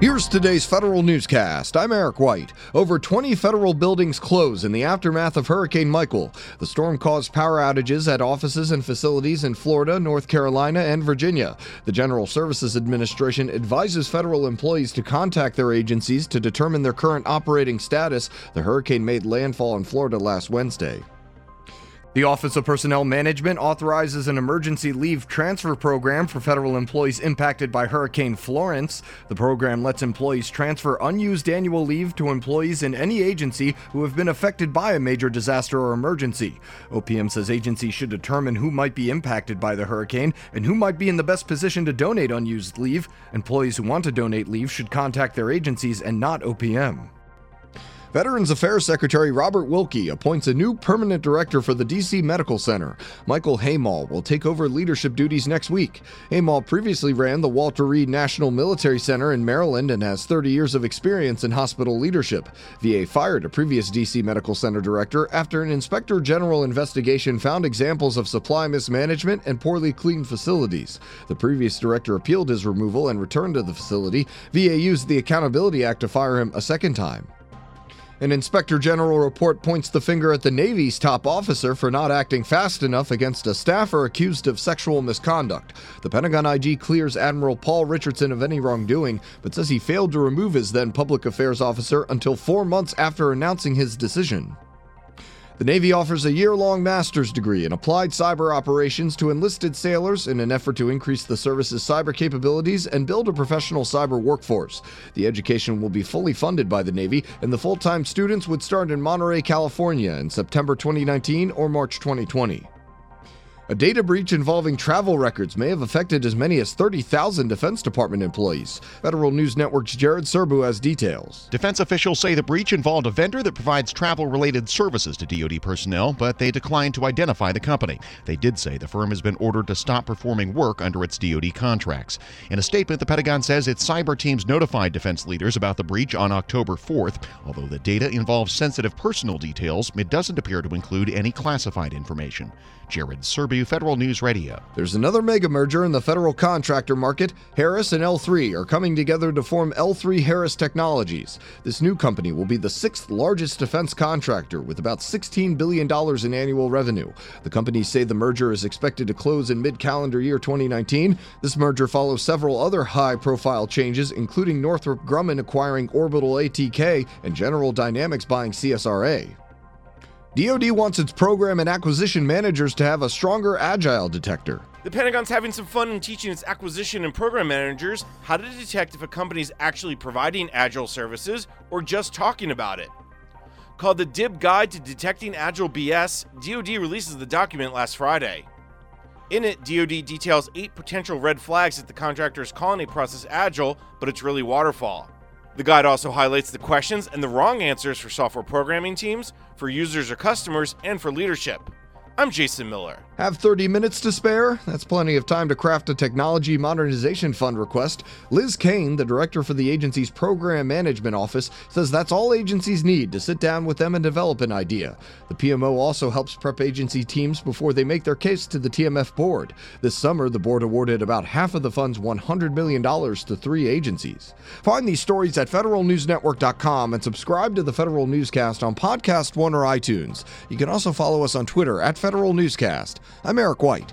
Here's today's federal newscast. I'm Eric White. Over 20 federal buildings close in the aftermath of Hurricane Michael. The storm caused power outages at offices and facilities in Florida, North Carolina, and Virginia. The General Services Administration advises federal employees to contact their agencies to determine their current operating status. The hurricane made landfall in Florida last Wednesday. The Office of Personnel Management authorizes an emergency leave transfer program for federal employees impacted by Hurricane Florence. The program lets employees transfer unused annual leave to employees in any agency who have been affected by a major disaster or emergency. OPM says agencies should determine who might be impacted by the hurricane and who might be in the best position to donate unused leave. Employees who want to donate leave should contact their agencies and not OPM. Veterans Affairs Secretary Robert Wilkie appoints a new permanent director for the D.C. Medical Center. Michael Haymall will take over leadership duties next week. Haymall previously ran the Walter Reed National Military Center in Maryland and has 30 years of experience in hospital leadership. VA fired a previous D.C. Medical Center director after an Inspector General investigation found examples of supply mismanagement and poorly cleaned facilities. The previous director appealed his removal and returned to the facility. VA used the Accountability Act to fire him a second time. An Inspector General report points the finger at the Navy's top officer for not acting fast enough against a staffer accused of sexual misconduct. The Pentagon IG clears Admiral Paul Richardson of any wrongdoing, but says he failed to remove his then public affairs officer until 4 months after announcing his decision. The Navy offers a year-long master's degree in applied cyber operations to enlisted sailors in an effort to increase the service's cyber capabilities and build a professional cyber workforce. The education will be fully funded by the Navy, and the full-time students would start in Monterey, California in September 2019 or March 2020. A data breach involving travel records may have affected as many as 30,000 Defense Department employees. Federal News Network's Jared Serbu has details. Defense officials say the breach involved a vendor that provides travel-related services to DoD personnel, but they declined to identify the company. They did say the firm has been ordered to stop performing work under its DoD contracts. In a statement, the Pentagon says its cyber teams notified defense leaders about the breach on October 4th. Although the data involves sensitive personal details, it doesn't appear to include any classified information. Jared Serbu, Federal News Radio. There's another mega merger in the federal contractor market. Harris and L3 are coming together to form L3 Harris Technologies. This new company will be the sixth largest defense contractor with about $16 billion in annual revenue. The companies say the merger is expected to close in mid-calendar year 2019. This merger follows several other high-profile changes, including Northrop Grumman acquiring Orbital ATK and General Dynamics buying CSRA. DoD wants its program and acquisition managers to have a stronger Agile detector. The Pentagon's having some fun in teaching its acquisition and program managers how to detect if a company's actually providing Agile services or just talking about it. Called the DIB Guide to Detecting Agile BS, DoD releases the document last Friday. In it, DoD details 8 potential red flags that the contractor's calling a process Agile, but it's really waterfall. The guide also highlights the questions and the wrong answers for software programming teams, for users or customers, and for leadership. I'm Jason Miller. Have 30 minutes to spare? That's plenty of time to craft a technology modernization fund request. Liz Kane, the director for the agency's program management office, says that's all agencies need to sit down with them and develop an idea. The PMO also helps prep agency teams before they make their case to the TMF board. This summer, the board awarded about half of the fund's $100 million to 3 agencies. Find these stories at federalnewsnetwork.com and subscribe to the Federal Newscast on Podcast One or iTunes. You can also follow us on Twitter at Federal Newscast. I'm Eric White.